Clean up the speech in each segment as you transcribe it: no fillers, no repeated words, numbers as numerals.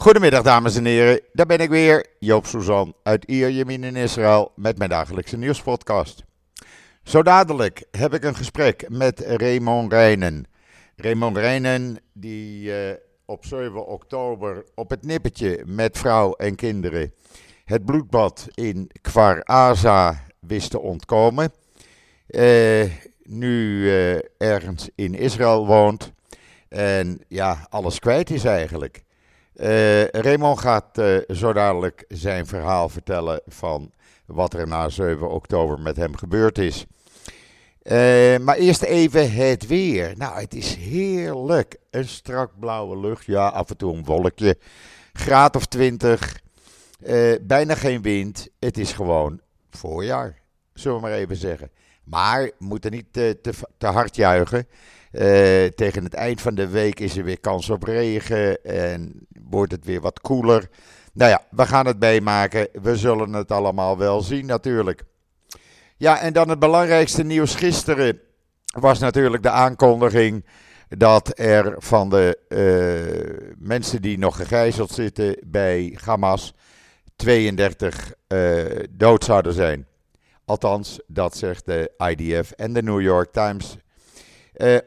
Goedemiddag dames en heren, daar ben ik weer, Joop Suzan uit Ierjemien in Israël met mijn dagelijkse nieuwspodcast. Zo dadelijk heb ik een gesprek met Raymond Reijnen. Raymond Reijnen die op 7 oktober op het nippertje met vrouw en kinderen het bloedbad in Kvar Aza wist te ontkomen. Nu ergens in Israël woont en ja, alles kwijt is eigenlijk. Raymond gaat zo dadelijk zijn verhaal vertellen van wat er na 7 oktober met hem gebeurd is. Maar eerst even het weer. Nou, het is heerlijk. Een strak blauwe lucht. Ja, af en toe een wolkje. Graad of 20. Bijna geen wind. Het is gewoon voorjaar, zullen we maar even zeggen. Maar moeten niet te hard juichen. Tegen het eind van de week is er weer kans op regen en wordt het weer wat koeler. Nou ja, we gaan het meemaken. We zullen het allemaal wel zien natuurlijk. Ja, en dan het belangrijkste nieuws gisteren was natuurlijk de aankondiging dat er van de mensen die nog gegijzeld zitten bij Hamas 32 dood zouden zijn. Althans, dat zegt de IDF en de New York Times.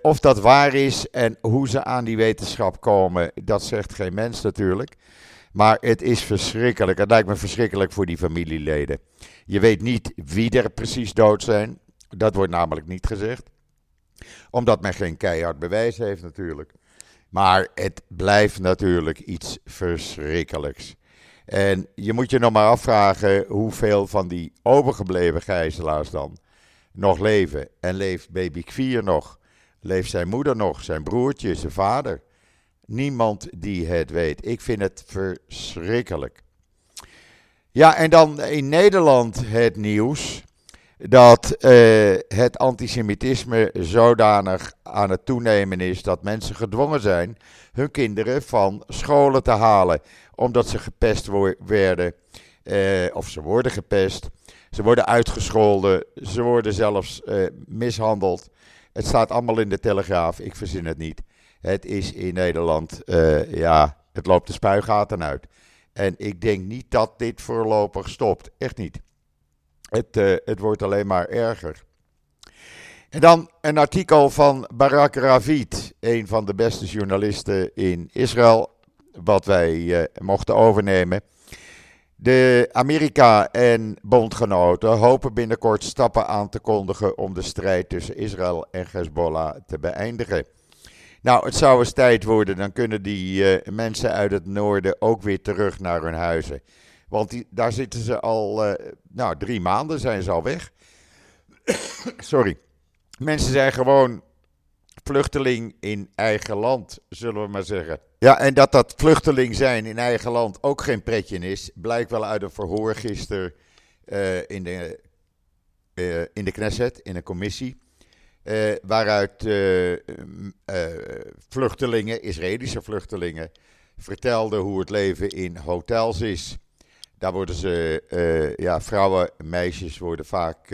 Of dat waar is en hoe ze aan die wetenschap komen, dat zegt geen mens natuurlijk. Maar het is verschrikkelijk. Het lijkt me verschrikkelijk voor die familieleden. Je weet niet wie er precies dood zijn. Dat wordt namelijk niet gezegd. Omdat men geen keihard bewijs heeft natuurlijk. Maar het blijft natuurlijk iets verschrikkelijks. En je moet je nog maar afvragen hoeveel van die overgebleven gijzelaars dan nog leven. En leeft baby Kfir nog? Leeft zijn moeder nog, zijn broertje, zijn vader? Niemand die het weet. Ik vind het verschrikkelijk. Ja, en dan in Nederland het nieuws dat het antisemitisme zodanig aan het toenemen is dat mensen gedwongen zijn hun kinderen van scholen te halen, omdat ze gepest werden, of ze worden gepest, ze worden uitgescholden, ze worden zelfs mishandeld. Het staat allemaal in de Telegraaf, ik verzin het niet. Het is in Nederland, het loopt de spuigaten uit. En ik denk niet dat dit voorlopig stopt, echt niet. Het wordt alleen maar erger. En dan een artikel van Barak Ravid, een van de beste journalisten in Israël, wat wij mochten overnemen. De Amerika en bondgenoten hopen binnenkort stappen aan te kondigen om de strijd tussen Israël en Hezbollah te beëindigen. Nou, het zou eens tijd worden, dan kunnen die mensen uit het noorden ook weer terug naar hun huizen. Want daar zitten ze al, 3 maanden zijn ze al weg. Sorry. Mensen zijn gewoon vluchteling in eigen land, zullen we maar zeggen. Ja, en dat vluchteling zijn in eigen land ook geen pretje is, blijkt wel uit een verhoor gisteren in de Knesset, in een commissie. Waaruit vluchtelingen, Israëlische vluchtelingen, vertelden hoe het leven in hotels is. Daar worden ze, vrouwen en meisjes worden vaak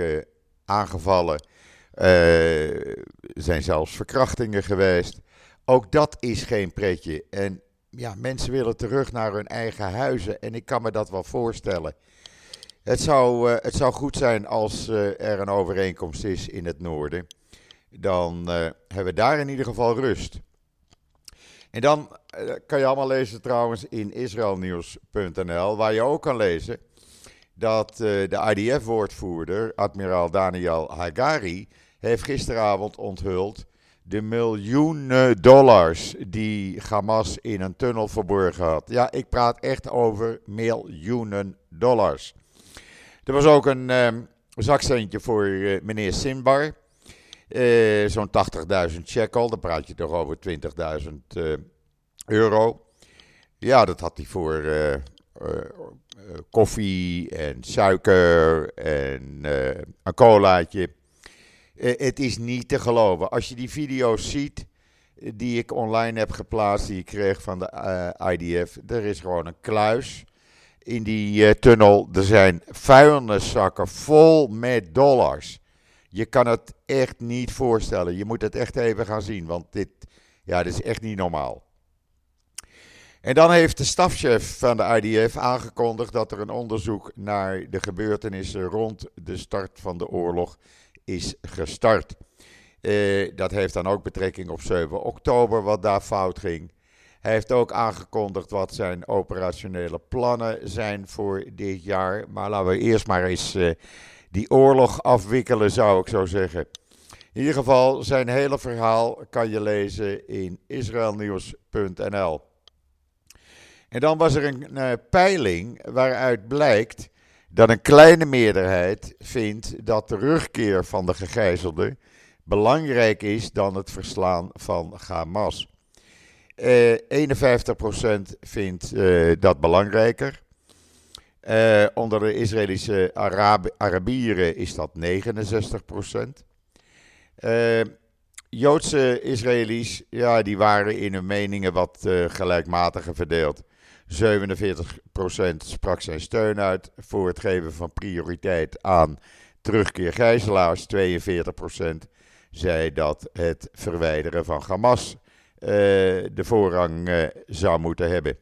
aangevallen. Er zijn zelfs verkrachtingen geweest. Ook dat is geen pretje. En ja, mensen willen terug naar hun eigen huizen. En ik kan me dat wel voorstellen. Het zou goed zijn als er een overeenkomst is in het noorden. Dan hebben we daar in ieder geval rust. En dan kan je allemaal lezen trouwens in israelnieuws.nl, waar je ook kan lezen dat de IDF-woordvoerder, admiraal Daniel Hagari, heeft gisteravond onthuld de miljoenen dollars die Hamas in een tunnel verborgen had. Ja, ik praat echt over miljoenen dollars. Er was ook een zakcentje voor meneer Sinwar. Zo'n 80.000 shekel, dan praat je toch over 20.000 euro. Ja, dat had hij voor koffie en suiker en een colaatje. Het is niet te geloven. Als je die video's ziet die ik online heb geplaatst, die ik kreeg van de IDF, er is gewoon een kluis in die tunnel. Er zijn vuilniszakken vol met dollars. Je kan het echt niet voorstellen. Je moet het echt even gaan zien, want dit is echt niet normaal. En dan heeft de stafchef van de IDF aangekondigd dat er een onderzoek naar de gebeurtenissen rond de start van de oorlog is gestart. Dat heeft dan ook betrekking op 7 oktober, wat daar fout ging. Hij heeft ook aangekondigd wat zijn operationele plannen zijn voor dit jaar. Maar laten we eerst maar eens die oorlog afwikkelen, zou ik zo zeggen. In ieder geval, zijn hele verhaal kan je lezen in israelnieuws.nl. En dan was er een peiling waaruit blijkt dat een kleine meerderheid vindt dat de terugkeer van de gegijzelden belangrijk is dan het verslaan van Hamas. 51% vindt dat belangrijker. Onder de Israëlische Arabieren is dat 69%. Joodse Israëli's, ja, die waren in hun meningen wat gelijkmatiger verdeeld. 47% sprak zijn steun uit voor het geven van prioriteit aan terugkeergijzelaars. 42% zei dat het verwijderen van Hamas de voorrang zou moeten hebben.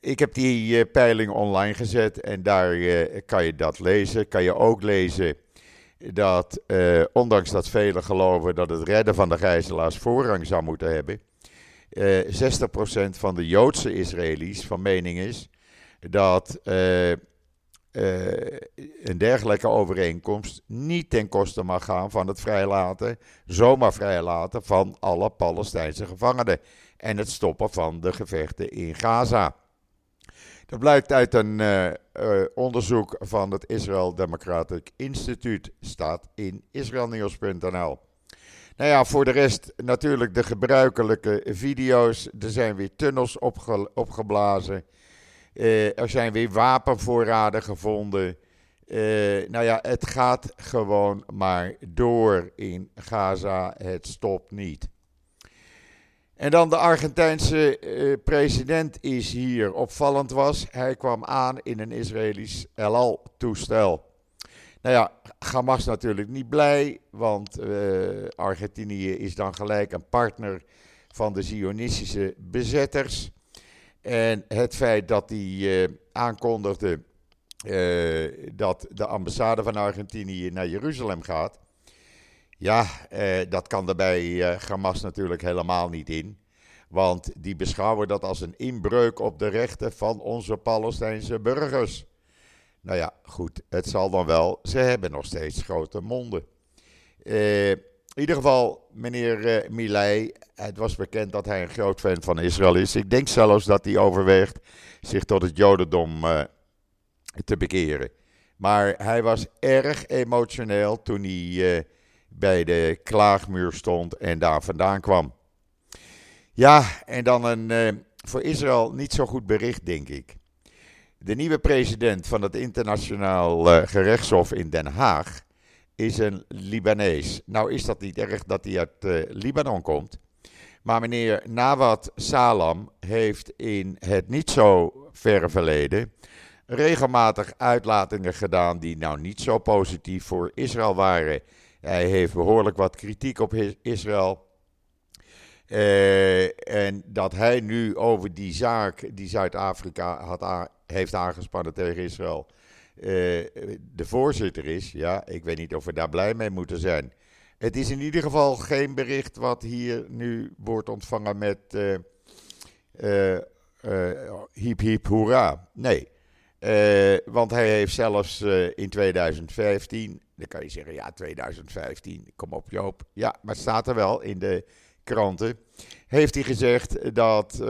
Ik heb die peiling online gezet en daar kan je dat lezen. Kan je ook lezen dat ondanks dat velen geloven dat het redden van de gijzelaars voorrang zou moeten hebben, 60% van de Joodse Israëli's van mening is dat een dergelijke overeenkomst niet ten koste mag gaan van het vrijlaten, zomaar vrijlaten van alle Palestijnse gevangenen en het stoppen van de gevechten in Gaza. Dat blijkt uit een onderzoek van het Israël Democratic Instituut, staat in israelnieuws.nl. Nou ja, voor de rest natuurlijk de gebruikelijke video's. Er zijn weer tunnels opgeblazen. Er zijn weer wapenvoorraden gevonden. Nou ja, het gaat gewoon maar door in Gaza. Het stopt niet. En dan de Argentijnse president is hier. Opvallend was, hij kwam aan in een Israëlisch El Al-toestel. Nou ja, Hamas natuurlijk niet blij, want Argentinië is dan gelijk een partner van de Zionistische bezetters. En het feit dat hij aankondigde dat de ambassade van Argentinië naar Jeruzalem gaat, ja, dat kan er bij Hamas natuurlijk helemaal niet in. Want die beschouwen dat als een inbreuk op de rechten van onze Palestijnse burgers. Nou ja, goed, het zal dan wel. Ze hebben nog steeds grote monden. In ieder geval, meneer Milley, het was bekend dat hij een groot fan van Israël is. Ik denk zelfs dat hij overweegt zich tot het Jodendom te bekeren. Maar hij was erg emotioneel toen hij bij de klaagmuur stond en daar vandaan kwam. Ja, en dan een voor Israël niet zo goed bericht, denk ik. De nieuwe president van het Internationaal Gerechtshof in Den Haag is een Libanees. Nou is dat niet erg dat hij uit Libanon komt. Maar meneer Nawad Salam heeft in het niet zo verre verleden regelmatig uitlatingen gedaan die nou niet zo positief voor Israël waren. Hij heeft behoorlijk wat kritiek op Israël. En dat hij nu over die zaak die Zuid-Afrika heeft aangespannen tegen Israël de voorzitter is. Ja, ik weet niet of we daar blij mee moeten zijn. Het is in ieder geval geen bericht wat hier nu wordt ontvangen met hiep hiep hoera. Nee. Want hij heeft zelfs in 2015, dan kan je zeggen, ja, 2015, kom op Joop. Ja, maar het staat er wel in de kranten. Heeft hij gezegd dat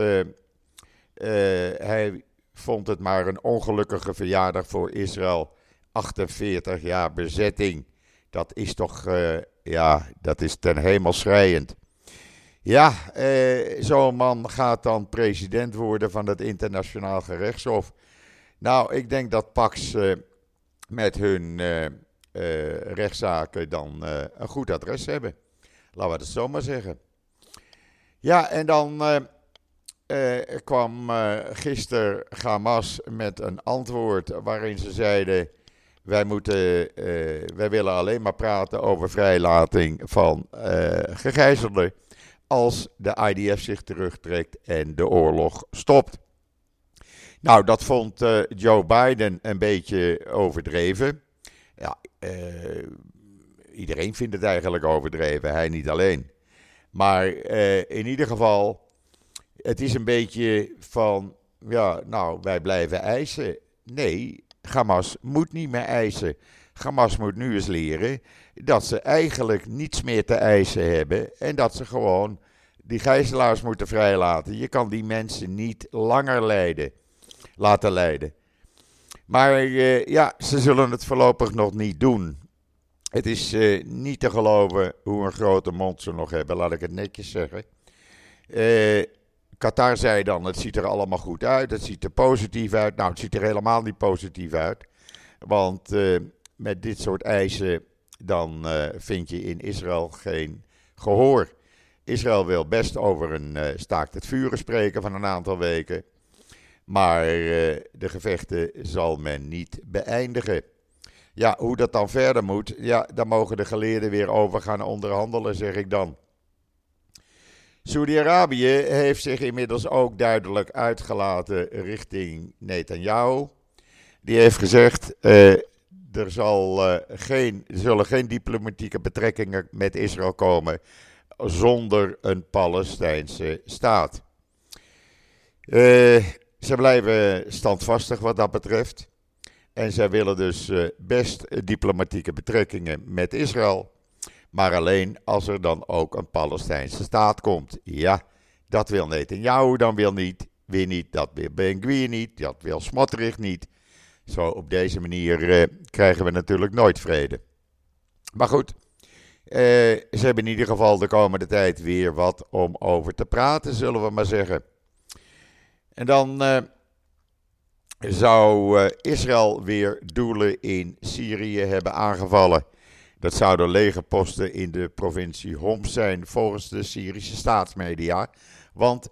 hij vond het maar een ongelukkige verjaardag voor Israël. 48 jaar bezetting. Dat is toch, dat is ten hemel schreiend. Ja, zo'n man gaat dan president worden van het Internationaal Gerechtshof. Nou, ik denk dat Pax met hun rechtszaken dan een goed adres hebben. Laten we dat zomaar zeggen. Ja, en dan kwam gisteren Hamas met een antwoord waarin ze zeiden: wij willen alleen maar praten over vrijlating van gegijzelden. als de IDF zich terugtrekt en de oorlog stopt. Nou, dat vond Joe Biden een beetje overdreven. Ja, iedereen vindt het eigenlijk overdreven, hij niet alleen. Maar in ieder geval, het is een beetje van, ja, nou, wij blijven eisen. Nee, Hamas moet niet meer eisen. Hamas moet nu eens leren dat ze eigenlijk niets meer te eisen hebben en dat ze gewoon die gijzelaars moeten vrijlaten. Je kan die mensen niet langer laten lijden. Maar ja, ze zullen het voorlopig nog niet doen. Het is niet te geloven hoe een grote mond ze nog hebben, laat ik het netjes zeggen. Qatar zei dan, het ziet er allemaal goed uit, het ziet er positief uit. Nou, het ziet er helemaal niet positief uit, want met dit soort eisen dan vind je in Israël geen gehoor. Israël wil best over een staakt het vuren spreken van een aantal weken, maar de gevechten zal men niet beëindigen. Ja, hoe dat dan verder moet, ja, daar mogen de geleerden weer over gaan onderhandelen, zeg ik dan. Saudi-Arabië heeft zich inmiddels ook duidelijk uitgelaten richting Netanyahu. Die heeft gezegd, er zullen geen diplomatieke betrekkingen met Israël komen zonder een Palestijnse staat. Ze blijven standvastig wat dat betreft. En zij willen dus best diplomatieke betrekkingen met Israël. Maar alleen als er dan ook een Palestijnse staat komt. Ja, dat wil Netanyahu dan weer niet. Dat wil Ben-Gvir niet, dat wil Smotrich niet. Zo op deze manier krijgen we natuurlijk nooit vrede. Maar goed, ze hebben in ieder geval de komende tijd weer wat om over te praten, zullen we maar zeggen. En dan zou Israël weer doelen in Syrië hebben aangevallen. Dat zouden legerposten in de provincie Homs zijn, volgens de Syrische staatsmedia. Want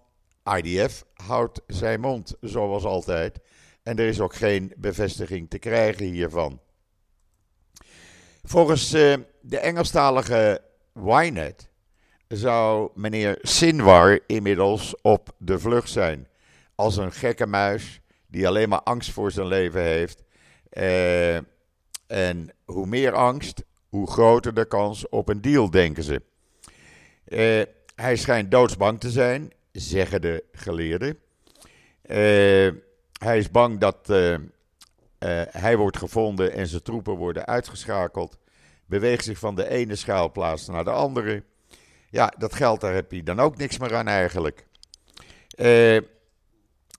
IDF houdt zijn mond, zoals altijd. En er is ook geen bevestiging te krijgen hiervan. Volgens de Engelstalige Ynet zou meneer Sinwar inmiddels op de vlucht zijn. Als een gekke muis die alleen maar angst voor zijn leven heeft. En hoe meer angst, hoe groter de kans op een deal, denken ze. Hij schijnt doodsbang te zijn, zeggen de geleerden. Hij is bang dat hij wordt gevonden en zijn troepen worden uitgeschakeld. Beweegt zich van de ene schuilplaats naar de andere. Ja, dat geld, daar heb je dan ook niks meer aan eigenlijk.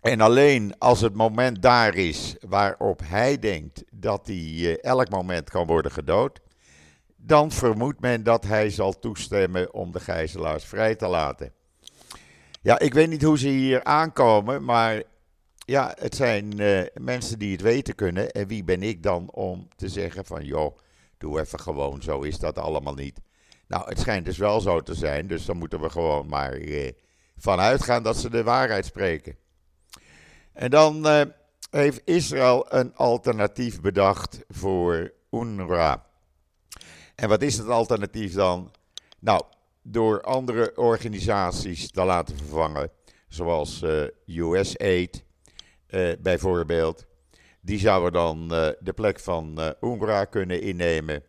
En alleen als het moment daar is waarop hij denkt dat hij elk moment kan worden gedood, dan vermoedt men dat hij zal toestemmen om de gijzelaars vrij te laten. Ja, ik weet niet hoe ze hier aankomen, maar ja, het zijn mensen die het weten kunnen. En wie ben ik dan om te zeggen van, joh, doe even gewoon, zo is dat allemaal niet. Nou, het schijnt dus wel zo te zijn, dus dan moeten we gewoon maar vanuit gaan dat ze de waarheid spreken. En dan heeft Israël een alternatief bedacht voor UNRWA. En wat is het alternatief dan? Nou, door andere organisaties te laten vervangen, zoals USAID bijvoorbeeld. Die zouden dan de plek van UNRWA kunnen innemen.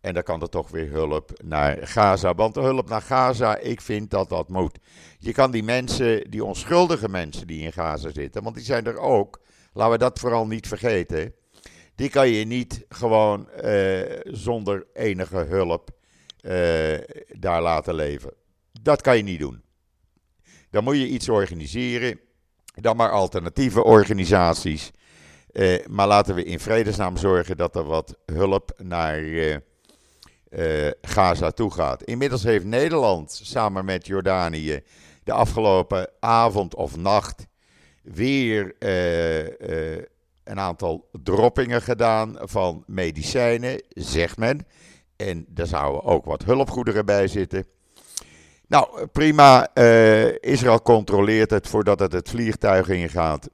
En dan kan er toch weer hulp naar Gaza. Want de hulp naar Gaza, ik vind dat dat moet. Je kan die mensen, die onschuldige mensen die in Gaza zitten, want die zijn er ook, laten we dat vooral niet vergeten, die kan je niet gewoon zonder enige hulp daar laten leven. Dat kan je niet doen. Dan moet je iets organiseren, dan maar alternatieve organisaties. Maar laten we in vredesnaam zorgen dat er wat hulp naar Gaza toe gaat. Inmiddels heeft Nederland samen met Jordanië de afgelopen avond of nacht weer een aantal droppingen gedaan van medicijnen, zegt men. En daar zouden ook wat hulpgoederen bij zitten. Nou, prima. Israël controleert het voordat het vliegtuig ingaat.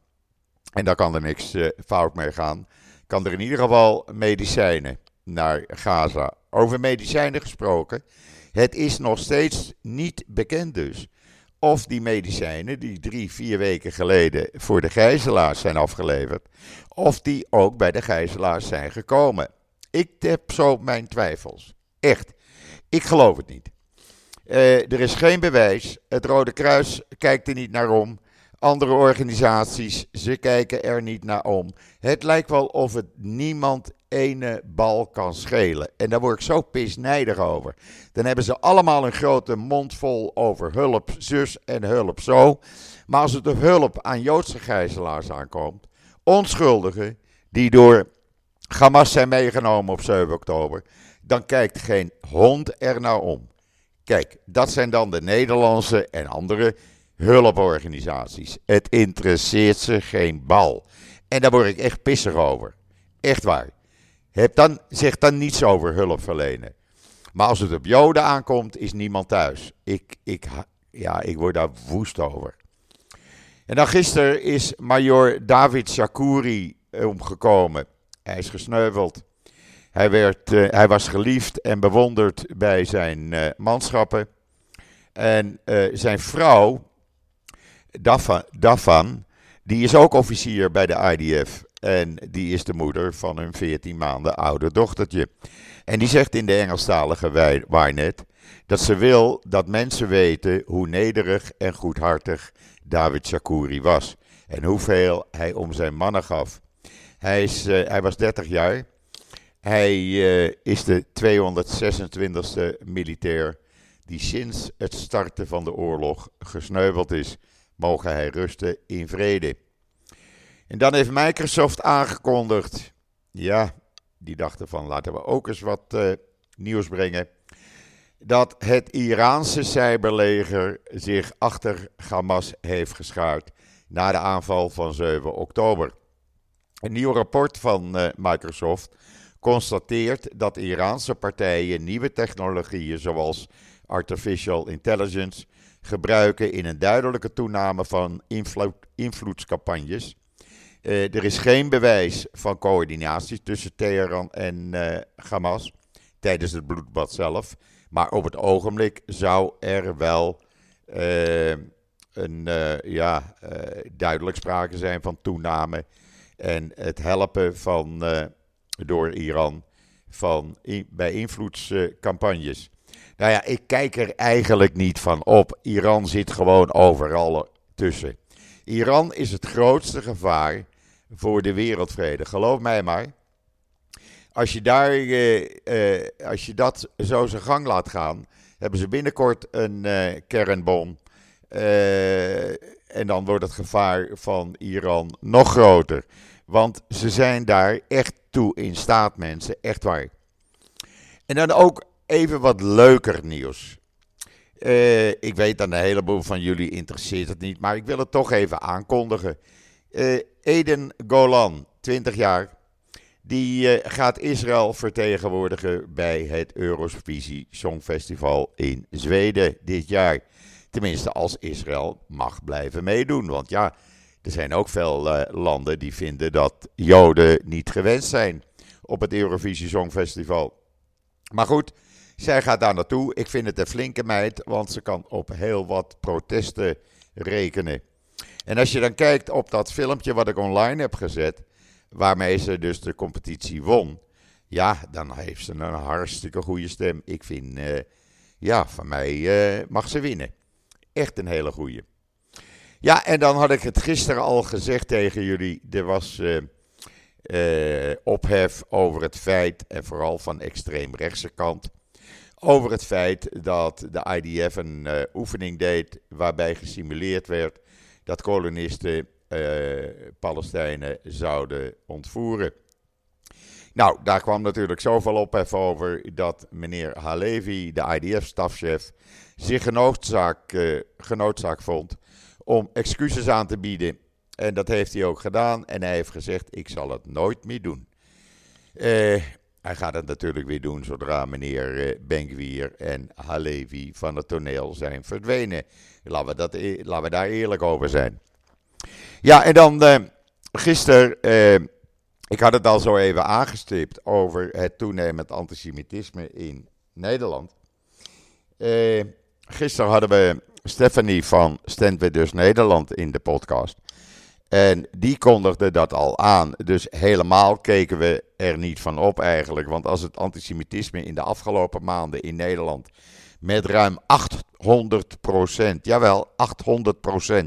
En daar kan er niks fout mee gaan. Kan er in ieder geval medicijnen naar Gaza. Over medicijnen gesproken. Het is nog steeds niet bekend dus of die medicijnen die 3-4 weken geleden voor de gijzelaars zijn afgeleverd, of die ook bij de gijzelaars zijn gekomen. Ik heb zo mijn twijfels. Echt. Ik geloof het niet. Er is geen bewijs. Het Rode Kruis kijkt er niet naar om. Andere organisaties, ze kijken er niet naar om. Het lijkt wel of het niemand ene bal kan schelen. En daar word ik zo pisnijdig over. Dan hebben ze allemaal een grote mond vol over hulp zus en hulp zo. Maar als het op hulp aan Joodse gijzelaars aankomt, onschuldigen die door Hamas zijn meegenomen op 7 oktober, dan kijkt geen hond er naar om. Kijk, dat zijn dan de Nederlandse en andere hulporganisaties. Het interesseert ze geen bal. En daar word ik echt pissig over. Echt waar. Zeg dan niets over hulp verlenen. Maar als het op Joden aankomt, is niemand thuis. Ik word daar woest over. En dan gisteren is majoor David Shakuri omgekomen. Hij is gesneuveld. Hij was geliefd en bewonderd bij zijn manschappen. En zijn vrouw, Dafan, die is ook officier bij de IDF. En die is de moeder van hun 14 maanden oude dochtertje. En die zegt in de Engelstalige Waarnet dat ze wil dat mensen weten hoe nederig en goedhartig David Shakuri was. En hoeveel hij om zijn mannen gaf. Hij was 30 jaar. Hij is de 226e militair die sinds het starten van de oorlog gesneuveld is. Mogen hij rusten in vrede. En dan heeft Microsoft aangekondigd. Ja, die dachten van laten we ook eens wat nieuws brengen. Dat het Iraanse cyberleger zich achter Hamas heeft geschaard na de aanval van 7 oktober. Een nieuw rapport van Microsoft constateert dat Iraanse partijen nieuwe technologieën zoals artificial intelligence gebruiken in een duidelijke toename van invloedscampagnes. Er is geen bewijs van coördinatie tussen Teheran en Hamas tijdens het bloedbad zelf. Maar op het ogenblik zou er wel duidelijk sprake zijn van toename en het helpen van door Iran bij invloedscampagnes. Nou ja, ik kijk er eigenlijk niet van op. Iran zit gewoon overal tussen. Iran is het grootste gevaar voor de wereldvrede. Geloof mij maar. Als je dat zo zijn gang laat gaan, hebben ze binnenkort een kernbom. En dan wordt het gevaar van Iran nog groter. Want ze zijn daar echt toe in staat, mensen. Echt waar. En dan ook even wat leuker nieuws. Ik weet dat een heleboel van jullie interesseert het niet, maar ik wil het toch even aankondigen. Eden Golan, 20 jaar, die gaat Israël vertegenwoordigen bij het Eurovisie Songfestival in Zweden dit jaar. Tenminste, als Israël mag blijven meedoen. Want ja, er zijn ook veel landen die vinden dat Joden niet gewenst zijn op het Eurovisie Songfestival. Maar goed, zij gaat daar naartoe. Ik vind het een flinke meid, want ze kan op heel wat protesten rekenen. En als je dan kijkt op dat filmpje wat ik online heb gezet, waarmee ze dus de competitie won, ja, dan heeft ze een hartstikke goede stem. Ik vind, van mij mag ze winnen. Echt een hele goeie. Ja, en dan had ik het gisteren al gezegd tegen jullie. Er was ophef over het feit, en vooral van extreemrechtse kant, over het feit dat de IDF een oefening deed waarbij gesimuleerd werd dat kolonisten Palestijnen zouden ontvoeren. Nou, daar kwam natuurlijk zoveel ophef over dat meneer Halevi, de IDF-stafchef, zich genoodzaakt vond om excuses aan te bieden. En dat heeft hij ook gedaan en hij heeft gezegd, ik zal het nooit meer doen. Hij gaat het natuurlijk weer doen zodra meneer Ben-Gvir en Halevi van het toneel zijn verdwenen. Laten we daar eerlijk over zijn. Ja, en dan gisteren, ik had het al zo even aangestipt over het toenemend antisemitisme in Nederland. Gisteren hadden we Stephanie van Stand With Us Nederland in de podcast. En die kondigde dat al aan. Dus helemaal keken we er niet van op eigenlijk. Want als het antisemitisme in de afgelopen maanden in Nederland met ruim 800%, jawel, 800%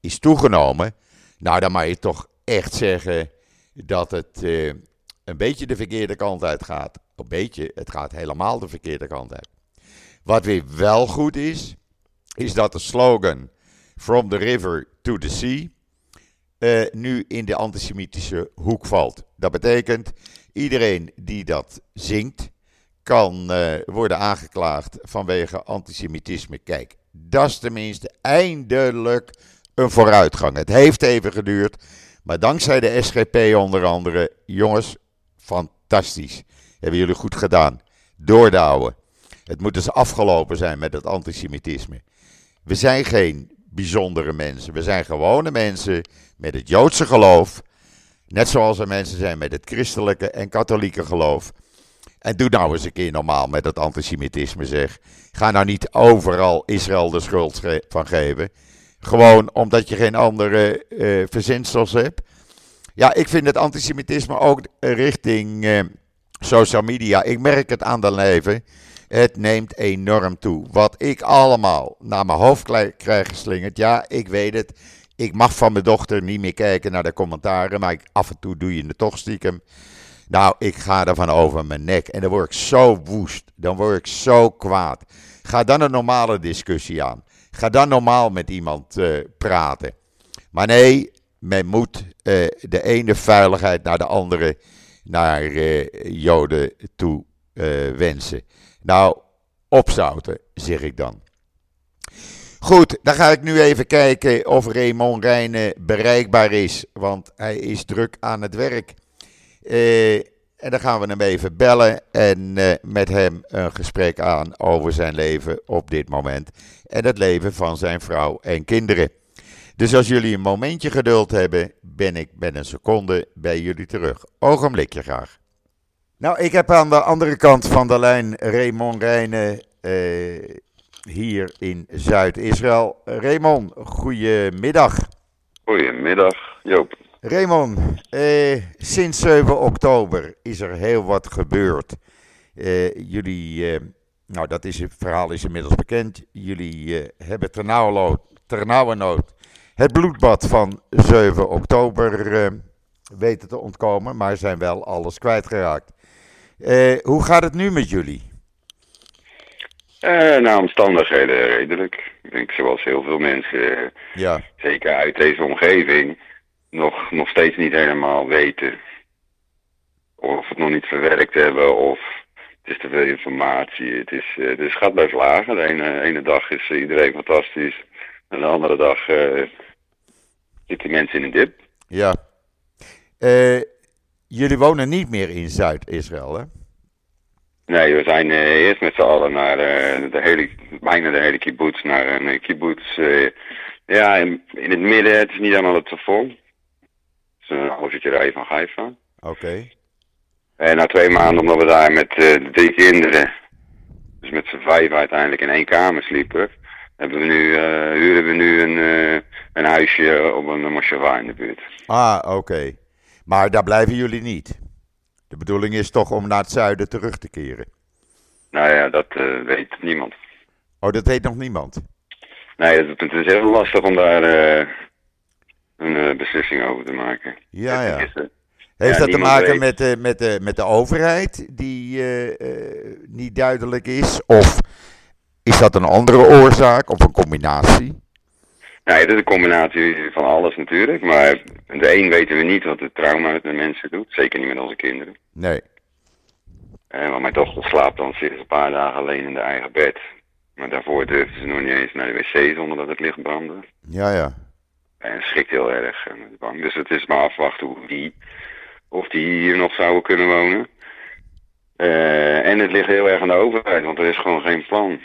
is toegenomen. Nou, dan mag je toch echt zeggen dat het een beetje de verkeerde kant uit gaat. Een beetje, het gaat helemaal de verkeerde kant uit. Wat weer wel goed is, is dat de slogan From the River to the Sea nu in de antisemitische hoek valt. Dat betekent, iedereen die dat zingt, kan worden aangeklaagd vanwege antisemitisme. Kijk, dat is tenminste eindelijk een vooruitgang. Het heeft even geduurd, maar dankzij de SGP onder andere, jongens, fantastisch. Hebben jullie goed gedaan. Doordouwen. Het moet dus afgelopen zijn met het antisemitisme. We zijn geen bijzondere mensen. We zijn gewone mensen met het Joodse geloof. Net zoals er mensen zijn met het christelijke en katholieke geloof. En doe nou eens een keer normaal met het antisemitisme, zeg. Ga nou niet overal Israël de schuld van geven. Gewoon omdat je geen andere verzinsels hebt. Ja, ik vind het antisemitisme ook richting social media. Ik merk het aan de lijve. Het neemt enorm toe. Wat ik allemaal naar mijn hoofd krijg geslingerd. Ja, ik weet het. Ik mag van mijn dochter niet meer kijken naar de commentaren. Maar af en toe doe je het toch stiekem. Nou, ik ga ervan over mijn nek. En dan word ik zo woest. Dan word ik zo kwaad. Ga dan een normale discussie aan. Ga dan normaal met iemand praten. Maar nee, men moet de ene vuiligheid naar de andere naar Joden toe wensen. Nou, opzouten, zeg ik dan. Goed, dan ga ik nu even kijken of Raymond Reijnen bereikbaar is. Want hij is druk aan het werk. En dan gaan we hem even bellen en met hem een gesprek aan over zijn leven op dit moment. En het leven van zijn vrouw en kinderen. Dus als jullie een momentje geduld hebben, ben ik met een seconde bij jullie terug. Ogenblikje graag. Nou, ik heb aan de andere kant van de lijn Raymond Reijnen hier in Zuid-Israël. Raymond, goedemiddag. Goedemiddag, Joop. Raymond, sinds 7 oktober is er heel wat gebeurd. Jullie, dat is, het verhaal is inmiddels bekend. Jullie hebben ternauwernood het bloedbad van 7 oktober weten te ontkomen, maar zijn wel alles kwijtgeraakt. Hoe gaat het nu met jullie? Naar omstandigheden redelijk. Ik denk zoals heel veel mensen, zeker uit deze omgeving, nog steeds niet helemaal weten. Of het nog niet verwerkt hebben, of het is te veel informatie. Het gaat bij vlagen. De ene dag is iedereen fantastisch. En de andere dag zitten mensen in een dip. Ja. Jullie wonen niet meer in Zuid-Israël, hè? Nee, we zijn eerst met z'n allen naar bijna de hele kibbutz, naar een kibbutz. In het midden, het is niet helemaal het te vol. Het is een halvertje rij van Haifa. Oké. En na 2 maanden, omdat we daar met 3 kinderen, dus met z'n 5 uiteindelijk in 1 kamer sliepen, huren we nu een huisje op een moshava in de buurt. Ah, oké. Maar daar blijven jullie niet. De bedoeling is toch om naar het zuiden terug te keren? Nou ja, dat weet niemand. Oh, dat weet nog niemand? Nee, het is heel lastig om daar een beslissing over te maken. Ja, ja. Heeft dat te maken met de overheid die niet duidelijk is? Of is dat een andere oorzaak of een combinatie? Nee, dat is een combinatie van alles natuurlijk. Maar de een weten we niet wat het trauma met de mensen doet. Zeker niet met onze kinderen. Nee. Want mijn dochter slaapt dan sinds een paar dagen alleen in haar eigen bed. Maar daarvoor durfde ze nog niet eens naar de wc zonder dat het licht brandde. Ja, ja. En schrikt heel erg. Bang. Dus het is maar afwachten of die hier nog zouden kunnen wonen. En het ligt heel erg aan de overheid, want er is gewoon geen plan.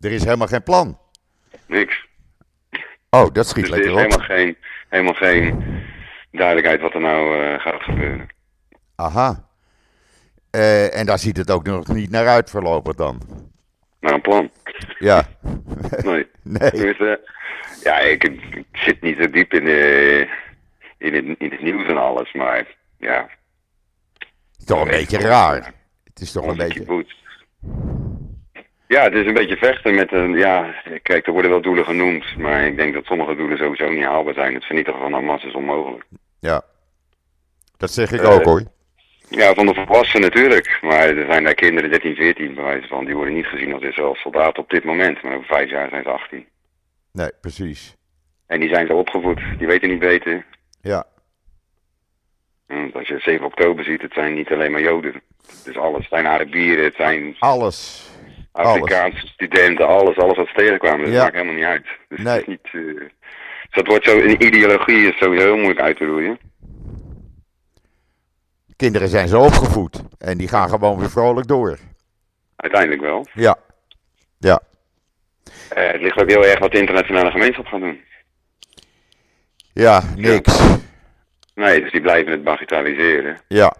Er is helemaal geen plan? Niks. Oh, dat schiet dus lekker op. Er is helemaal geen duidelijkheid wat er nou gaat gebeuren. Aha. En daar ziet het ook nog niet naar uit voorlopig dan? naar een plan. Ja. Nee. Dus, ik zit niet zo diep in het nieuws en alles, maar ja. Toch een beetje raar. Het is toch een beetje... Kibbutz. Ja, het is een beetje vechten met een... Ja, kijk, er worden wel doelen genoemd, maar ik denk dat sommige doelen sowieso niet haalbaar zijn. Het vernietigen van Hamas is onmogelijk. Ja, dat zeg ik ook hoor. Ja, van de volwassenen natuurlijk. Maar er zijn daar kinderen, 13, 14 bij wijze van. Die worden niet gezien als zelfs soldaten op dit moment. Maar over 5 jaar zijn ze 18. Nee, precies. En die zijn zo opgevoed. Die weten niet beter. Ja. Want als je 7 oktober ziet, het zijn niet alleen maar Joden. Het is alles. Het zijn Arabieren, het zijn... Alles. Afrikaanse studenten, alles wat ze tegenkwamen. Dat maakt helemaal niet uit. Dus nee. Het is niet... Dus dat wordt zo... Een ideologie is sowieso heel moeilijk uit te roeien. Kinderen zijn zo opgevoed. En die gaan gewoon weer vrolijk door. Uiteindelijk wel. Ja. Ja. Het ligt ook heel erg wat de internationale gemeenschap gaat doen. Ja, niks. Ja. Nee, dus die blijven het bagatelliseren. Ja.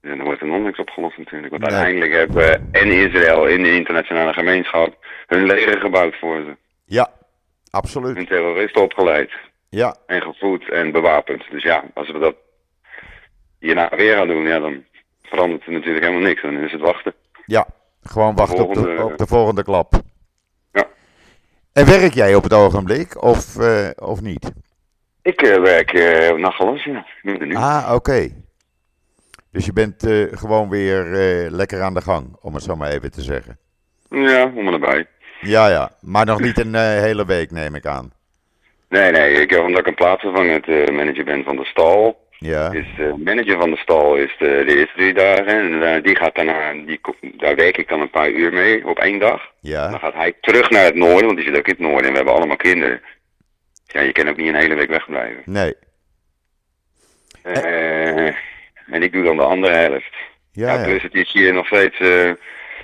En dan wordt er nog niks opgelost natuurlijk. Want uiteindelijk hebben en Israël en de internationale gemeenschap hun leger gebouwd voor ze. Ja, absoluut. Hun terroristen opgeleid. Ja. En gevoed en bewapend. Dus ja, als we dat hierna weer gaan doen, ja, dan verandert er natuurlijk helemaal niks. Dan is het wachten. Ja, gewoon wachten op de volgende klap. Ja. En werk jij op het ogenblik of niet? Ik werk op Nahal Oz, ja. Oké. Dus je bent gewoon weer lekker aan de gang, om het zo maar even te zeggen. Ja, om erbij. Ja. Maar nog niet een hele week, neem ik aan. Nee. Omdat ik een plaatsvervangend manager ben van de stal. Ja. Dus de manager van de stal is de eerste 3 dagen. En die gaat daarna, daar werk ik dan een paar uur mee op 1 dag. Ja. Dan gaat hij terug naar het noorden, want die zit ook in het noorden en we hebben allemaal kinderen. Ja, je kan ook niet een hele week wegblijven. Nee. En ik doe dan de andere helft. Ja. Plus het is hier nog steeds...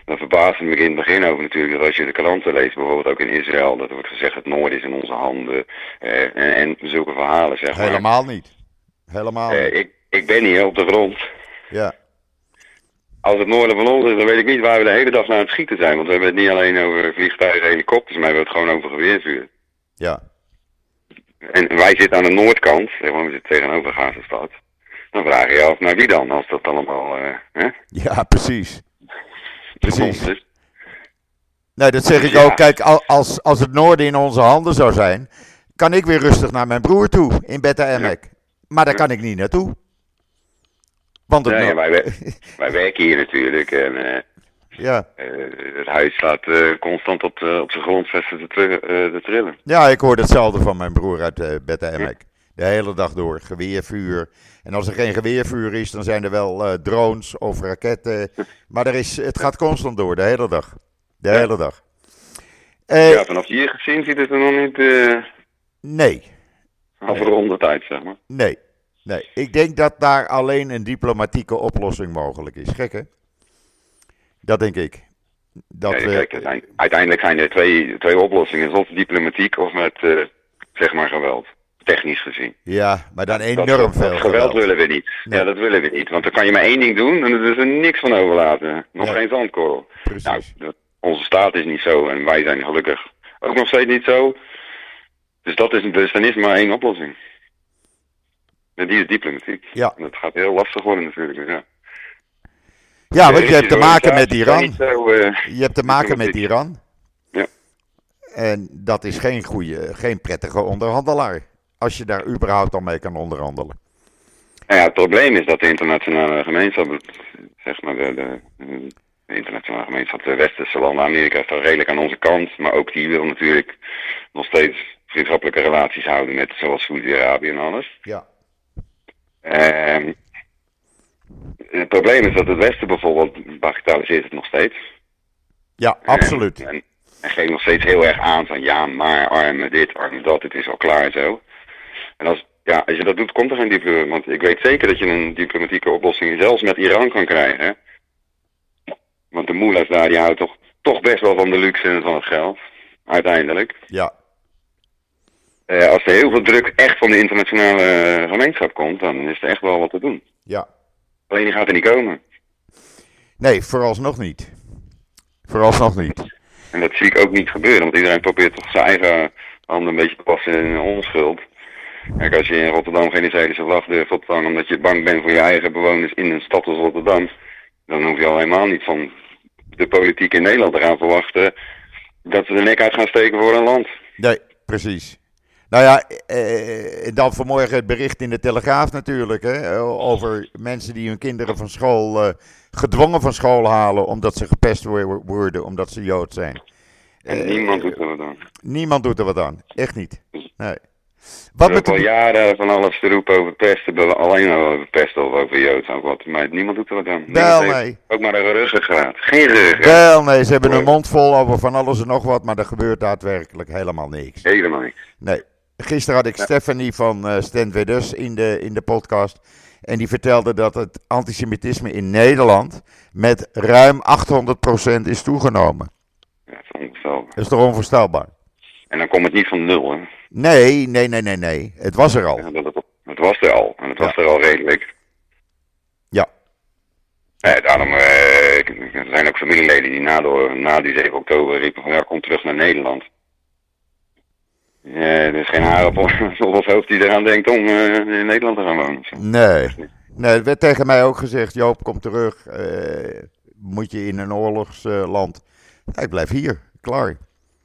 dat verbaasde me in het begin over natuurlijk, dat als je de kranten leest, bijvoorbeeld ook in Israël, dat wordt gezegd het noorden is in onze handen. En zulke verhalen, zeg maar. Helemaal niet. Ik ben hier op de grond. Ja. Als het noorden van ons is, dan weet ik niet waar we de hele dag naar het schieten zijn. Want we hebben het niet alleen over vliegtuigen en helikopters, maar we hebben het gewoon over geweervuur. Ja. En wij zitten aan de noordkant, zeg maar, we zitten tegenover Gazastad. Dan vraag je je af, naar wie dan, als dat allemaal... hè? Ja, precies. Nee, dat zeg ik ook. Kijk, als het noorden in onze handen zou zijn, kan ik weer rustig naar mijn broer toe, in Beta Emek. Ja. Maar daar kan ik niet naartoe. Want het wij werken hier natuurlijk. En, het huis staat constant op zijn grondvesten te trillen. Ja, ik hoor hetzelfde van mijn broer uit Beta Emek. De hele dag door, geweervuur. En als er geen geweervuur is, dan zijn er wel drones of raketten. Maar het gaat constant door, de hele dag. De hele dag. Vanaf hier gezien ziet het er nog niet... Nee. Afronde tijd, zeg maar. Nee. Ik denk dat daar alleen een diplomatieke oplossing mogelijk is. Gek, hè? Dat denk ik. Uiteindelijk zijn er twee oplossingen. Of diplomatiek of met, zeg maar, geweld. Technisch gezien. Ja, maar dan enorm veel geweld. Geweld willen we niet. Nee. Ja, dat willen we niet. Want dan kan je maar één ding doen en er is er niks van overlaten. Nog geen zandkorrel. Precies. Nou, onze staat is niet zo en wij zijn gelukkig ook nog steeds niet zo. Dus dan is maar één oplossing. En die is diplomatiek. Ja. En dat gaat heel lastig worden natuurlijk. Ja, want je hebt te maken met Iran. Je hebt te maken met Iran. Ja. En dat is geen prettige onderhandelaar. Als je daar überhaupt al mee kan onderhandelen. Ja, het probleem is dat de internationale gemeenschap, zeg maar de internationale gemeenschap, de westerse landen, Amerika is daar redelijk aan onze kant. Maar ook die wil natuurlijk nog steeds vriendschappelijke relaties houden met zoals Saudi-Arabië en alles. Ja. Het probleem is dat het westen bijvoorbeeld bagatelliseert het nog steeds. Ja, absoluut. En geeft nog steeds heel erg aan van ja, maar arme dit, arme dat, het is al klaar zo. En als je dat doet, komt er geen diplomatieke... Want ik weet zeker dat je een diplomatieke oplossing zelfs met Iran kan krijgen. Hè? Want de moela's daar, die houden toch best wel van de luxe en van het geld. Uiteindelijk. Ja. Als er heel veel druk echt van de internationale gemeenschap komt, dan is er echt wel wat te doen. Ja. Alleen die gaat er niet komen. Nee, vooralsnog niet. En dat zie ik ook niet gebeuren, want iedereen probeert toch zijn eigen handen een beetje te passen in onschuld. Kijk, als je in Rotterdam geen Israëlische vlag durft op te hangen omdat je bang bent voor je eigen bewoners in een stad als Rotterdam, dan hoef je al helemaal niet van de politiek in Nederland te gaan verwachten dat ze de nek uit gaan steken voor een land. Nee, precies. Nou ja, dan vanmorgen het bericht in de Telegraaf natuurlijk, hè, over mensen die hun kinderen van school gedwongen van school halen omdat ze gepest worden, omdat ze Jood zijn. En niemand doet er wat aan. Niemand doet er wat aan, echt niet. Nee. Wat er is al jaren van alles te roepen over pesten, alleen al over pesten of over Jood of wat, maar niemand doet er wat aan. Wel nee. Ook maar een ruggengraat, geen ruggengraat. Wel nee, ze hebben hun mond vol over van alles en nog wat, maar er gebeurt daadwerkelijk helemaal niks. Helemaal niks. Nee. Gisteren had ik Stephanie van Stand Us in de podcast. En die vertelde dat het antisemitisme in Nederland met ruim 800% is toegenomen. Ja, dat is onvoorstelbaar. Dat is toch onvoorstelbaar? En dan komt het niet van nul, hè? Nee. Het was er al. Het was er al. En het was er al redelijk. Ja. Daarom er zijn ook familieleden die na die 7 oktober riepen van ja, kom terug naar Nederland. Ja, er is geen haar op ons hoofd die eraan denkt om in Nederland te gaan wonen. Nee, er werd tegen mij ook gezegd, Joop, kom terug, moet je in een oorlogsland. Ik blijf hier, klaar.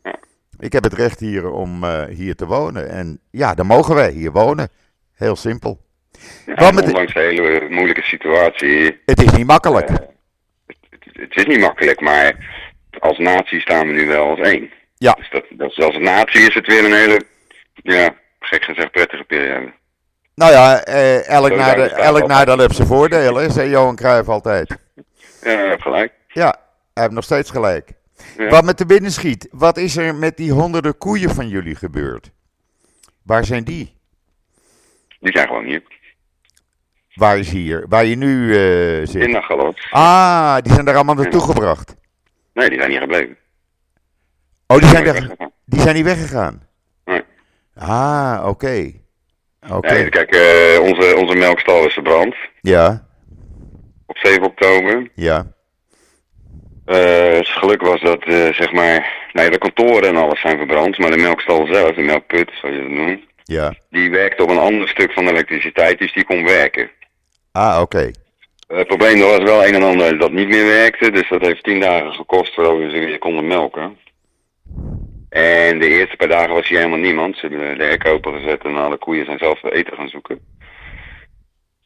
Ja. Ik heb het recht hier om hier te wonen. En ja, dan mogen wij hier wonen. Heel simpel. Ja, ondanks de hele moeilijke situatie. Het is niet makkelijk. Het is niet makkelijk, maar als natie staan we nu wel als één. Ja. Dus dat als natie is het weer een hele, gek gezegd, prettige periode. Nou ja, elk nadeel heeft zijn voordelen, zei Johan Cruijff altijd. Ja, hij heeft gelijk. Ja, hij heeft nog steeds gelijk. Ja. Wat me te binnen schiet, wat is er met die honderden koeien van jullie gebeurd? Waar zijn die? Die zijn gewoon hier. Waar is hier? Waar je nu zit? In Nahal Oz. Ah, die zijn daar allemaal naartoe gebracht? Nee, die zijn hier gebleven. Oh, die zijn niet weggegaan? Nee. Ah, oké. Nee, kijk, onze melkstal is verbrand. Ja. Op 7 oktober. Ja. Het geluk was dat, de kantoren en alles zijn verbrand, maar de melkstal zelf, de melkput, zoals je dat noemt, ja, die werkt op een ander stuk van de elektriciteit, dus die kon werken. Ah, oké. Het probleem was wel een en ander dat niet meer werkte, dus dat heeft 10 dagen gekost voordat ze weer konden melken. En de eerste paar dagen was hier helemaal niemand. Ze hebben de hek open gezet en alle koeien zijn zelf eten gaan zoeken.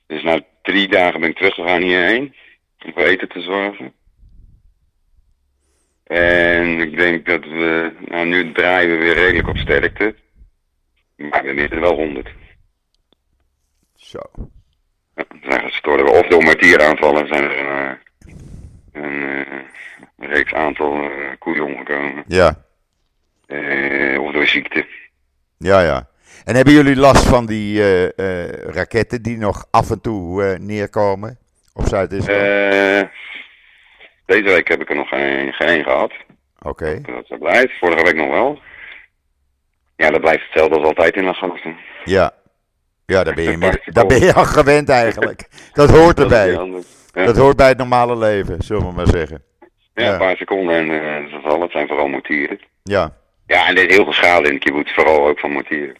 Dus na 3 dagen ben ik teruggegaan hierheen om voor eten te zorgen. En ik denk dat we, nu draaien we weer redelijk op sterkte. Maar we meten wel 100. Zo. Ja, zijn gestoord. Of door mortieraanvallen zijn er een reeks aantal koeien omgekomen. Ja. Of door ziekte. Ja. En hebben jullie last van die raketten die nog af en toe neerkomen op Zuid-Israël? Deze week heb ik er nog geen gehad. Oké. Dat blijft. Vorige week nog wel. Ja, dat blijft hetzelfde als altijd in Afghanistan. Ja, daar ben je al gewend eigenlijk. Dat hoort erbij. Dat hoort bij het normale leven, zullen we maar zeggen. Ja, een paar seconden en ze vallen. Het zijn vooral mortieren. Ja. Ja, en er is heel veel schade in de kibbutz, vooral ook van mortieren.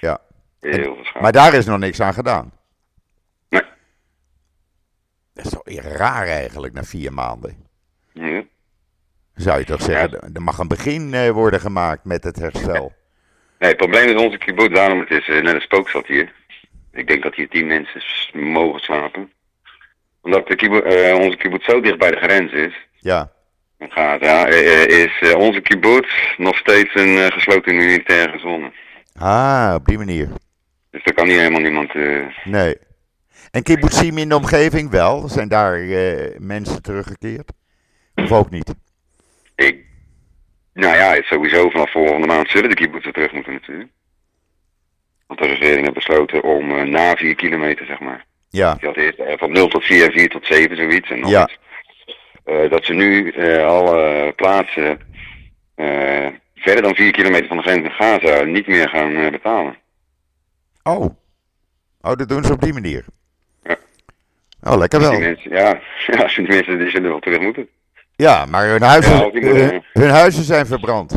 Ja. Heel veel schade. Maar daar is nog niks aan gedaan. Nee. Dat is toch raar eigenlijk, na 4 maanden. Ja. Zou je toch zeggen, er mag een begin worden gemaakt met het herstel. Nee, het probleem is onze kibbutz, daarom het is net een spookstad hier. Ik denk dat hier 10 mensen mogen slapen. Omdat onze kibbutz zo dicht bij de grens is. Ja. Is onze kibbutz nog steeds een gesloten militaire zone. Ah, op die manier. Dus daar kan hier helemaal niemand... Nee. En kibbutzim in de omgeving wel? Zijn daar mensen teruggekeerd? Of ook niet? Sowieso vanaf volgende maand zullen de kibbutzen terug moeten natuurlijk. Want de regering heeft besloten om na 4 kilometer, zeg maar. Ja. Die had eerst van 0 tot 4 en 4 tot 7 zoiets en nog iets. Dat ze nu alle plaatsen verder dan 4 kilometer van de grens in Gaza niet meer gaan betalen. Oh, dat doen ze op die manier. Ja. Oh, lekker wel. Mensen, ja, die zullen wel terug moeten. Ja, maar hun huizen zijn verbrand.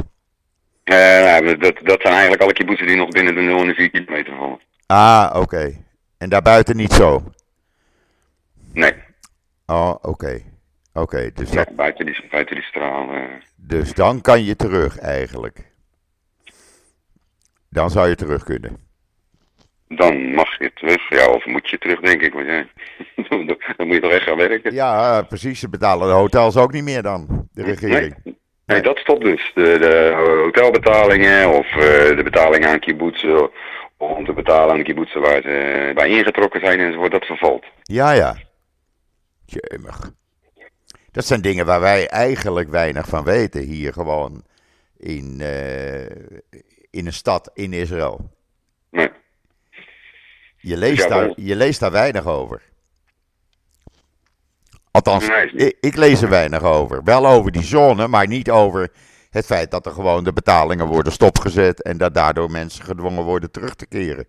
Dat zijn eigenlijk alle kibbutzen die nog binnen de 0 en de 4 kilometer vallen. Ah, oké. Okay. En daarbuiten niet zo? Nee. Oh, oké. Okay. Okay, dus ja, buiten die straal. Dus dan kan je terug eigenlijk. Dan zou je terug kunnen. Dan mag je terug, ja, of moet je terug, denk ik. Want ja, dan moet je toch echt gaan werken. Ja, precies. Ze betalen de hotels ook niet meer dan, de regering. Nee, dat stopt dus. De hotelbetalingen of de betaling aan kibbutzen, om te betalen aan de kibbutzen waar ze bij ingetrokken zijn enzovoort, dat vervalt. Ja, ja. Jemig. Dat zijn dingen waar wij eigenlijk weinig van weten hier gewoon in een stad in Israël. Nee. Je leest daar weinig over. Althans, nee, ik lees er weinig over. Wel over die zone, maar niet over het feit dat er gewoon de betalingen worden stopgezet en dat daardoor mensen gedwongen worden terug te keren.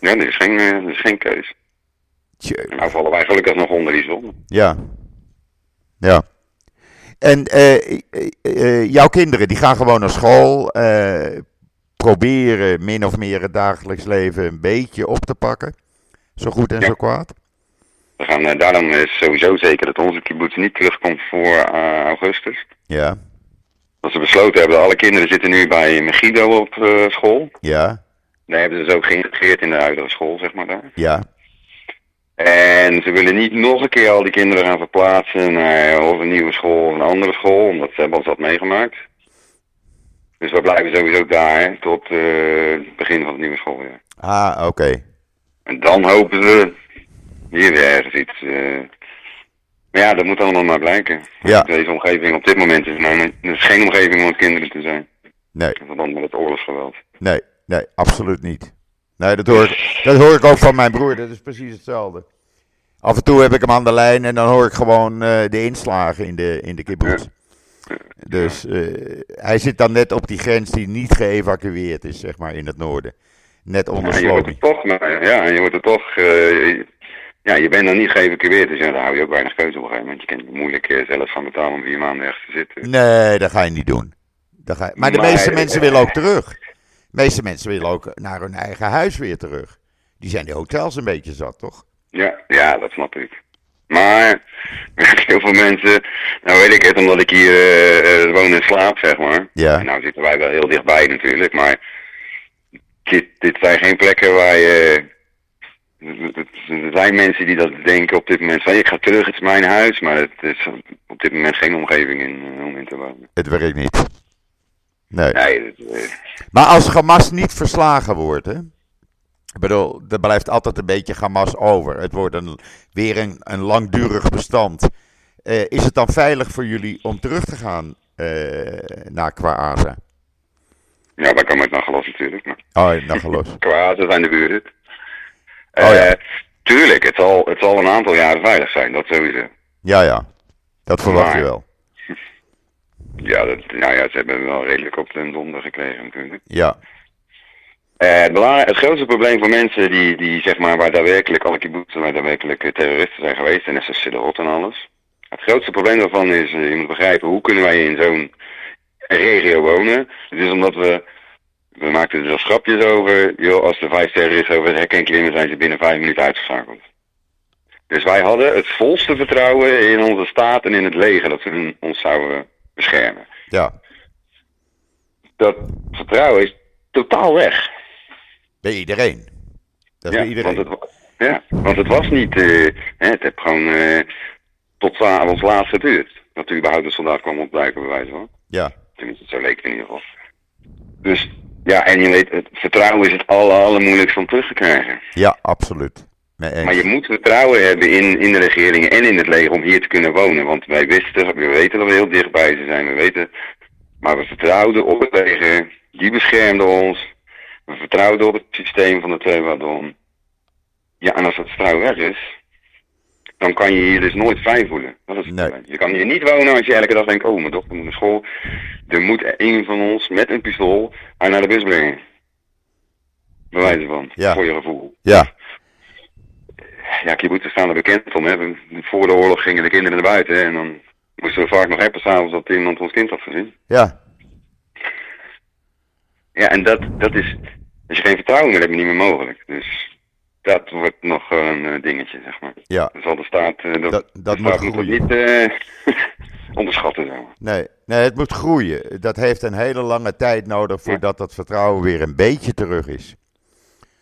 Nee, er is geen keus. Nou vallen wij gelukkig nog onder die zon. Ja. Ja. En jouw kinderen, die gaan gewoon naar school, proberen min of meer het dagelijks leven een beetje op te pakken. Zo goed en zo kwaad. We gaan daarom sowieso zeker dat onze kibbutz niet terugkomt voor augustus. Ja. Dat ze besloten hebben, alle kinderen zitten nu bij Megiddo op school. Ja. Daar hebben ze dus ook geïntegreerd in de huidige school, zeg maar daar. Ja. En ze willen niet nog een keer al die kinderen gaan verplaatsen naar of een nieuwe school of een andere school, omdat ze hebben ons dat meegemaakt. Dus we blijven sowieso daar hè, tot het begin van het nieuwe schooljaar. Ah, oké. Okay. En dan hopen ze hier weer ergens iets. Maar ja, dat moet allemaal maar blijken. Ja. Deze omgeving op dit moment is geen omgeving om kinderen te zijn. Nee. Verband met het oorlogsgeweld. Nee, absoluut niet. Nee, dat hoor ik ook van mijn broer. Dat is precies hetzelfde. Af en toe heb ik hem aan de lijn en dan hoor ik gewoon de inslagen in de kibbutz. Dus hij zit dan net op die grens die niet geëvacueerd is, zeg maar, in het noorden. Net onder Slomi. Ja, je wordt er toch... ja, je bent dan niet geëvacueerd, dus ja, daar hou je ook weinig keuze op een gegeven moment. Je kan moeilijk zelf gaan betalen om 4 maanden ergens te zitten. Nee, dat ga je niet doen. Maar de meeste mensen willen ook terug. De meeste mensen willen ook naar hun eigen huis weer terug. Die zijn die hotels een beetje zat, toch? Ja, dat snap ik. Maar heel veel mensen, nou weet ik het, omdat ik hier woon en slaap, zeg maar. Ja. En nou zitten wij wel heel dichtbij natuurlijk, maar dit zijn geen plekken waar je... Er zijn mensen die dat denken op dit moment van, ik ga terug, het is mijn huis, maar het is op dit moment geen omgeving om in te wonen. Het werkt niet. Nee. Maar als Hamas niet verslagen wordt, hè? Ik bedoel, er blijft altijd een beetje Hamas over. Het wordt weer een langdurig bestand. Is het dan veilig voor jullie om terug te gaan naar Kvar Aza? Ja, wij komen uit Nahal Oz natuurlijk. Maar... Oh, Nahal Oz. Kvar Aza zijn de buren. Ja. Tuurlijk, het zal een aantal jaren veilig zijn, dat sowieso. Ja, dat verwacht je wel. Ja, ze hebben wel redelijk op de donder gekregen natuurlijk. Ja. Het grootste probleem voor mensen die zeg maar, waar daadwerkelijk alle kibbutzen, waar daadwerkelijk terroristen zijn geweest, en SS Sillerot en alles. Het grootste probleem daarvan is, je moet begrijpen, hoe kunnen wij in zo'n regio wonen? Het is omdat we maakten er zelfs grapjes over, joh, als de 5 terroristen over het hek en klimmen zijn ze binnen 5 minuten uitgeschakeld. Dus wij hadden het volste vertrouwen in onze staat en in het leger, dat ze ons zouden beschermen. Ja. Dat vertrouwen is totaal weg. Bij iedereen. Dat is bij iedereen. Want het was niet... het heeft gewoon tot s'avonds laat geduurd. Dat u überhaupt de soldaat kwam ontduiken, bij wijze van. Ja. Tenminste, zo leek het in ieder geval. Dus, ja, en je weet, het vertrouwen is het allermoeilijkst om terug te krijgen. Ja, absoluut. Maar je moet vertrouwen hebben in de regeringen en in het leger om hier te kunnen wonen. Want wij wisten, we weten dat we heel dichtbij ze zijn, maar we vertrouwden op het leger, die beschermde ons. We vertrouwden op het systeem van de Tweewadon. Ja, en als dat vertrouwen weg is, dan kan je hier dus nooit fijn voelen. Dat is het probleem. Je kan hier niet wonen als je elke dag denkt, oh mijn dochter moet naar school. Er moet een van ons met een pistool haar naar de bus brengen. Bij wijze van, voor je gevoel. Ja. Ja, kibbutzen staan er bekend om. Hè. Voor de oorlog gingen de kinderen naar buiten hè, en dan moesten we vaak nog hebben s'avonds dat iemand ons kind had gezien. Ja. Ja, en dat is... Als je geen vertrouwen meer hebt, niet meer mogelijk. Dus dat wordt nog een dingetje, zeg maar. Ja. Dan zal de staat... dat de staat moet het niet onderschatten, zeg maar. Nee, het moet groeien. Dat heeft een hele lange tijd nodig voordat dat vertrouwen weer een beetje terug is.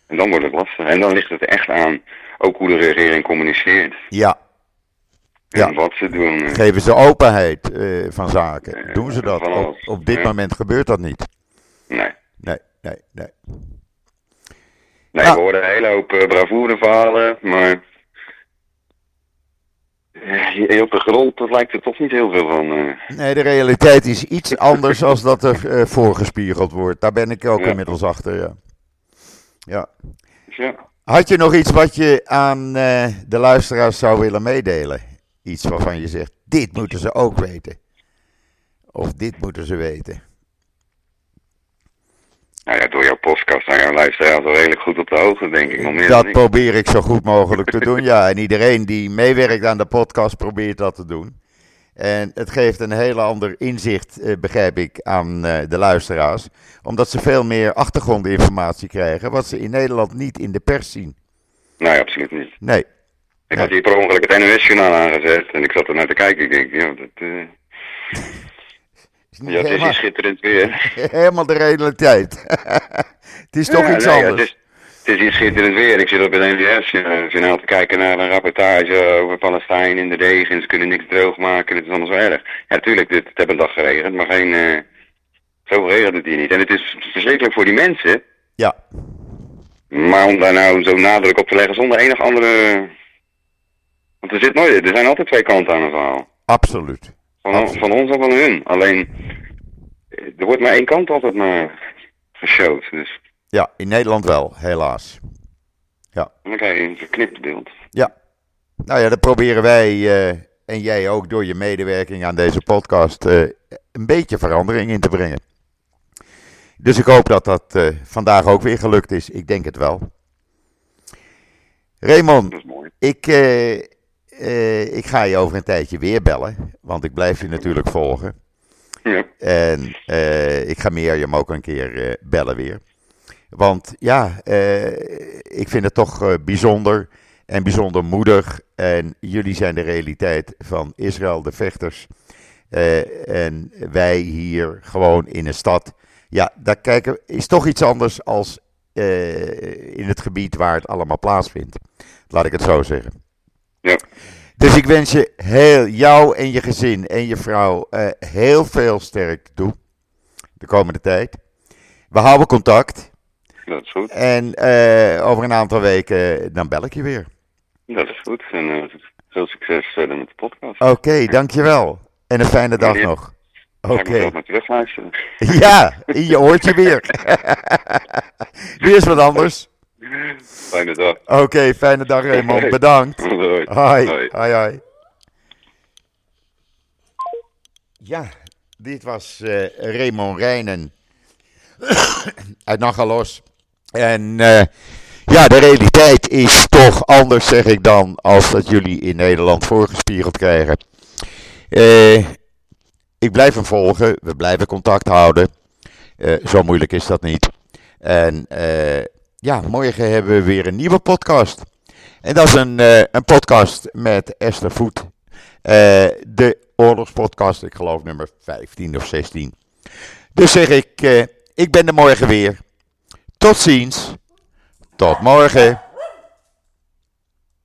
En dan wordt het lastig. En dan ligt het echt aan ook hoe de regering communiceert. Ja. En wat ze doen. Geven ze openheid van zaken. Doen ze dat? Op dit moment gebeurt dat niet. Nee. We hoorden een hele hoop bravoereverhalen, maar op de grond dat lijkt er toch niet heel veel van. Nee, de realiteit is iets anders dan dat er voorgespiegeld wordt. Daar ben ik ook inmiddels achter, ja. Had je nog iets wat je aan de luisteraars zou willen meedelen? Iets waarvan je zegt, dit moeten ze ook weten. Of dit moeten ze weten. Nou ja, door jouw podcast zijn jouw luisteraars al redelijk goed op de hoogte, denk ik. Nog meer dat probeer ik zo goed mogelijk te doen, ja. En iedereen die meewerkt aan de podcast probeert dat te doen. En het geeft een heel ander inzicht, begrijp ik, aan de luisteraars. Omdat ze veel meer achtergrondinformatie krijgen, wat ze in Nederland niet in de pers zien. Nee, absoluut niet. Nee. Ik had hier per ongeluk het NOS-journaal aangezet en ik zat er naar te kijken. Ik denk, ja, het is een schitterend weer. Helemaal de realiteit. Het is toch iets anders. Ja, het is hier schitterend weer. Ik zit op het NWS-journaal te kijken naar een rapportage over Palestijn in de regen. En ze kunnen niks droog maken. Het is allemaal zo erg. Ja, tuurlijk, het heeft een dag geregend. Maar zo regent het hier niet. En het is verschrikkelijk voor die mensen. Ja. Maar om daar nou zo'n nadruk op te leggen zonder enig andere... Want er zijn altijd twee kanten aan het verhaal. Absoluut. Van ons en van hun. Alleen, er wordt maar één kant altijd maar geshowd. Dus. Ja, in Nederland wel, helaas. Ja. En dan krijg je een verknipt beeld. Ja. Nou ja, dat proberen wij en jij ook door je medewerking aan deze podcast een beetje verandering in te brengen. Dus ik hoop dat dat vandaag ook weer gelukt is. Ik denk het wel. Raymond, ik ga je over een tijdje weer bellen, want ik blijf je natuurlijk volgen. Ja. En ik ga hem ook een keer bellen weer. Want ik vind het toch bijzonder en bijzonder moedig. En jullie zijn de realiteit van Israël, de vechters. En wij hier gewoon in een stad. Ja, daar kijken is toch iets anders als in het gebied waar het allemaal plaatsvindt. Laat ik het zo zeggen. Ja. Dus ik wens je jou en je gezin en je vrouw heel veel sterkte toe de komende tijd. We houden contact. Dat is goed. En over een aantal weken dan bel ik je weer. Dat is goed. En veel succes verder met de podcast. Oké, dankjewel. En een fijne dag nog. Oké. Ik ga maar terugluisteren. Ja, je hoort je weer. Weer is wat anders. Fijne dag. Oké, fijne dag Raymond. Bedankt. Hoi. Ja, dit was Raymond Reijnen uit Nahal Oz. En de realiteit is toch anders, zeg ik dan, als dat jullie in Nederland voorgespiegeld krijgen. Ik blijf hem volgen. We blijven contact houden. Zo moeilijk is dat niet. En... morgen hebben we weer een nieuwe podcast. En dat is een podcast met Esther Voet. De oorlogspodcast, ik geloof nummer 15 of 16. Dus zeg ik ben er morgen weer. Tot ziens. Tot morgen.